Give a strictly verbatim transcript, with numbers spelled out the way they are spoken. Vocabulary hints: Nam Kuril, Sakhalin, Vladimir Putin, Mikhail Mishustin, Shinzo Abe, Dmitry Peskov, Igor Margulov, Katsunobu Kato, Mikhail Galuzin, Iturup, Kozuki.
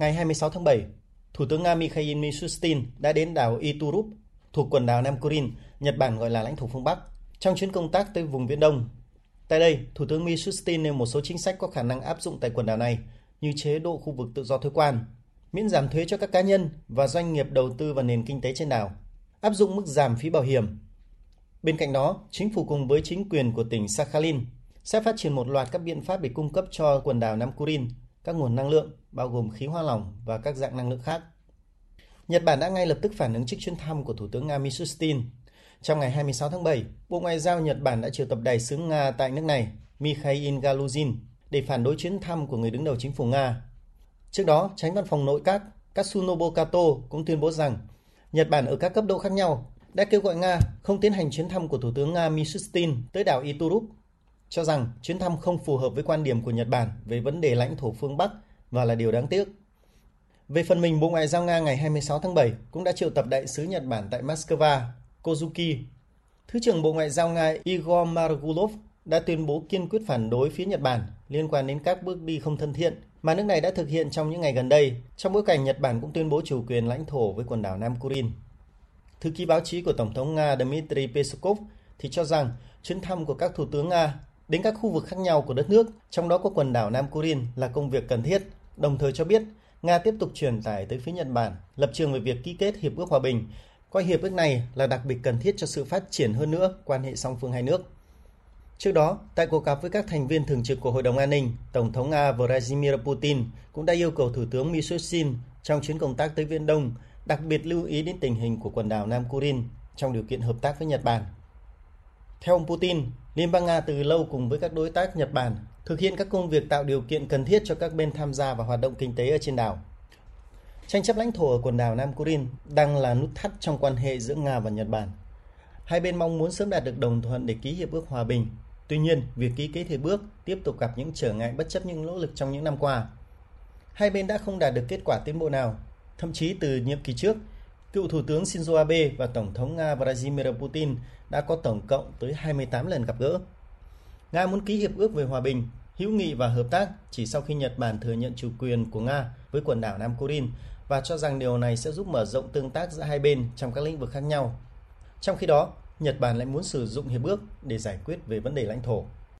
Ngày hai mươi sáu tháng bảy, Thủ tướng Nga Mikhail Mishustin đã đến đảo Iturup, thuộc quần đảo Nam Kuril, Nhật Bản gọi là lãnh thổ phương Bắc, trong chuyến công tác tới vùng Viễn Đông. Tại đây, Thủ tướng Mishustin nêu một số chính sách có khả năng áp dụng tại quần đảo này, như chế độ khu vực tự do thuế quan, miễn giảm thuế cho các cá nhân và doanh nghiệp đầu tư vào nền kinh tế trên đảo, áp dụng mức giảm phí bảo hiểm. Bên cạnh đó, chính phủ cùng với chính quyền của tỉnh Sakhalin sẽ phát triển một loạt các biện pháp để cung cấp cho quần đảo Nam Kuril các nguồn năng lượng, bao gồm khí hóa lỏng và các dạng năng lượng khác. Nhật Bản đã ngay lập tức phản ứng trước chuyến thăm của Thủ tướng Nga Mishustin. Trong ngày hai mươi sáu tháng bảy, Bộ Ngoại giao Nhật Bản đã triệu tập đại sứ Nga tại nước này, Mikhail Galuzin, để phản đối chuyến thăm của người đứng đầu chính phủ Nga. Trước đó, Chánh văn phòng nội các Katsunobu Kato cũng tuyên bố rằng Nhật Bản ở các cấp độ khác nhau đã kêu gọi Nga không tiến hành chuyến thăm của Thủ tướng Nga Mishustin tới đảo Iturup, cho rằng chuyến thăm không phù hợp với quan điểm của Nhật Bản về vấn đề lãnh thổ phương Bắc và là điều đáng tiếc. Về phần mình, Bộ Ngoại giao Nga ngày hai mươi sáu tháng bảy cũng đã triệu tập đại sứ Nhật Bản tại Moscow, Kozuki. Thứ trưởng Bộ Ngoại giao Nga Igor Margulov đã tuyên bố kiên quyết phản đối phía Nhật Bản liên quan đến các bước đi không thân thiện mà nước này đã thực hiện trong những ngày gần đây, trong bối cảnh Nhật Bản cũng tuyên bố chủ quyền lãnh thổ với quần đảo Nam Kuril. Thư ký báo chí của Tổng thống Nga Dmitry Peskov thì cho rằng chuyến thăm của các thủ tướng Nga đến các khu vực khác nhau của đất nước, trong đó có quần đảo Nam Kuril, là công việc cần thiết, đồng thời cho biết Nga tiếp tục truyền tải tới phía Nhật Bản lập trường về việc ký kết Hiệp ước Hòa Bình, coi hiệp ước này là đặc biệt cần thiết cho sự phát triển hơn nữa quan hệ song phương hai nước. Trước đó, tại cuộc gặp với các thành viên thường trực của Hội đồng An ninh, Tổng thống Nga Vladimir Putin cũng đã yêu cầu Thủ tướng Mishustin trong chuyến công tác tới Viễn Đông đặc biệt lưu ý đến tình hình của quần đảo Nam Kuril trong điều kiện hợp tác với Nhật Bản. Theo ông Putin, Liên bang Nga từ lâu cùng với các đối tác Nhật Bản thực hiện các công việc tạo điều kiện cần thiết cho các bên tham gia vào hoạt động kinh tế ở trên đảo. Tranh chấp lãnh thổ ở quần đảo Nam Kuril đang là nút thắt trong quan hệ giữa Nga và Nhật Bản. Hai bên mong muốn sớm đạt được đồng thuận để ký hiệp ước hòa bình. Tuy nhiên, việc ký kết hiệp ước tiếp tục gặp những trở ngại bất chấp những nỗ lực trong những năm qua. Hai bên đã không đạt được kết quả tiến bộ nào. Thậm chí từ nhiệm kỳ trước, cựu Thủ tướng Shinzo Abe và Tổng thống Nga Vladimir Putin đã có tổng cộng tới hai mươi tám lần gặp gỡ. Nga muốn ký hiệp ước về hòa bình, hữu nghị và hợp tác chỉ sau khi Nhật Bản thừa nhận chủ quyền của Nga với quần đảo Nam Kuril và cho rằng điều này sẽ giúp mở rộng tương tác giữa hai bên trong các lĩnh vực khác nhau. Trong khi đó, Nhật Bản lại muốn sử dụng hiệp ước để giải quyết về vấn đề lãnh thổ.